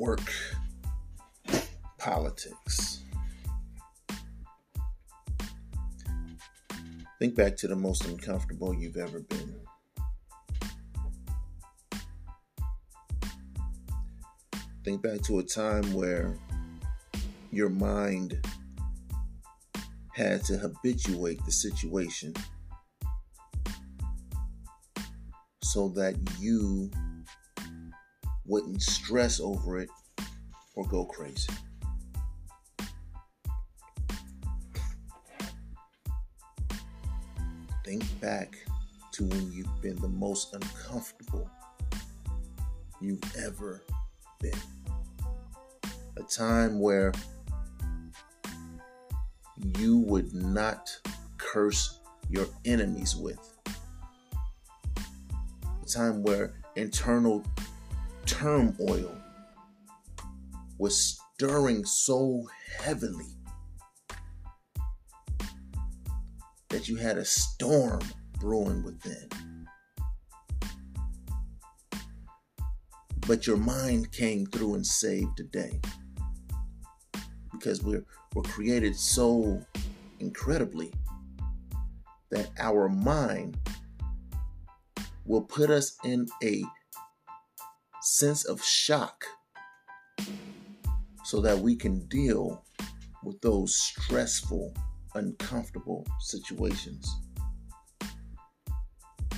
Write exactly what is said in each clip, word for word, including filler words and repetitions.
work politics. Think back to the most uncomfortable you've ever been. Think back to a time where your mind had to habituate the situation so that you wouldn't stress over it or go crazy. Think back to when you've been the most uncomfortable you've ever been. A time where you would not curse your enemies with. A time where internal turmoil was stirring so heavily that you had a storm brewing within. But your mind came through and saved the day. Because we're, we're created so incredibly that our mind will put us in a sense of shock so that we can deal with those stressful, uncomfortable situations.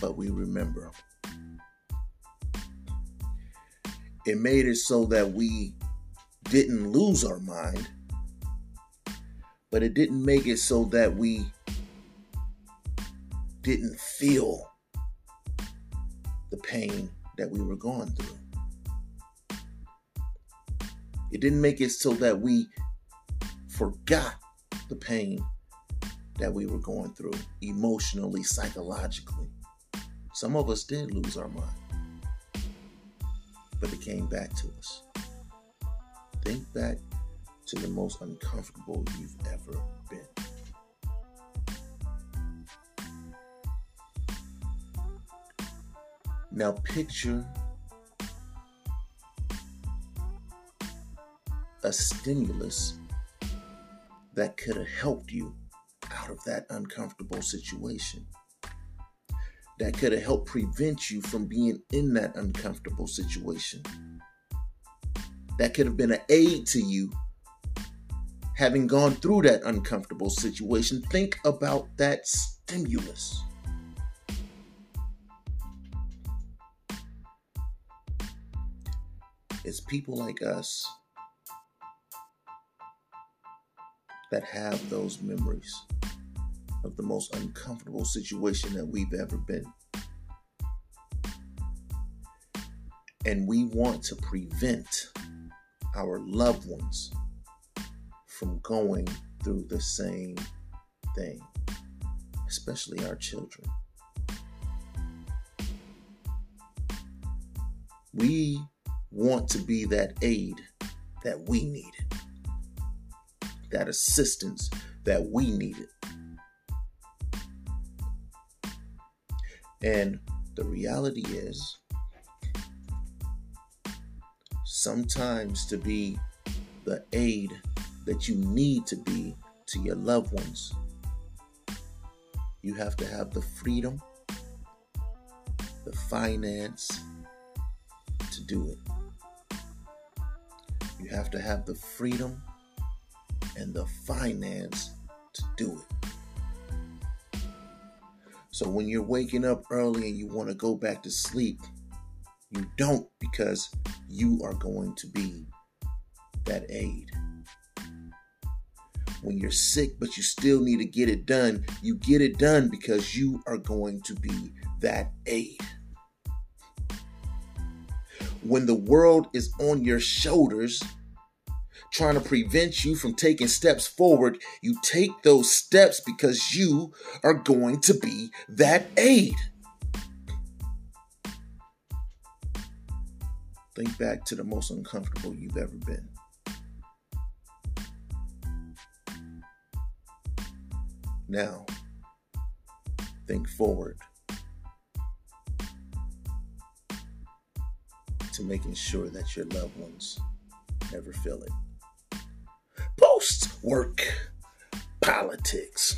But we remember. It made it so that we didn't lose our mind, but it didn't make it so that we didn't feel the pain that we were going through. It didn't make it so that we forgot the pain that we were going through emotionally, psychologically. Some of us did lose our mind, but it came back to us. Think back to the most uncomfortable you've ever been. Now picture a stimulus that could have helped you out of that uncomfortable situation. That could have helped prevent you from being in that uncomfortable situation. That could have been an aid to you having gone through that uncomfortable situation. Think about that stimulus. It's people like us that have those memories of the most uncomfortable situation that we've ever been. And we want to prevent our loved ones from going through the same thing, especially our children. We want to be that aid that we needed, that assistance that we needed. And the reality is, sometimes to be the aid that you need to be to your loved ones, you have to have the freedom, the finance to do it. You have to have the freedom and the finance to do it. So when you're waking up early and you want to go back to sleep, you don't, because you are going to be that aid. When you're sick, but you still need to get it done, you get it done because you are going to be that aid. When the world is on your shoulders, trying to prevent you from taking steps forward, you take those steps because you are going to be that aid. Think back to the most uncomfortable you've ever been. Now, think forward to making sure that your loved ones never feel it. Post-work politics.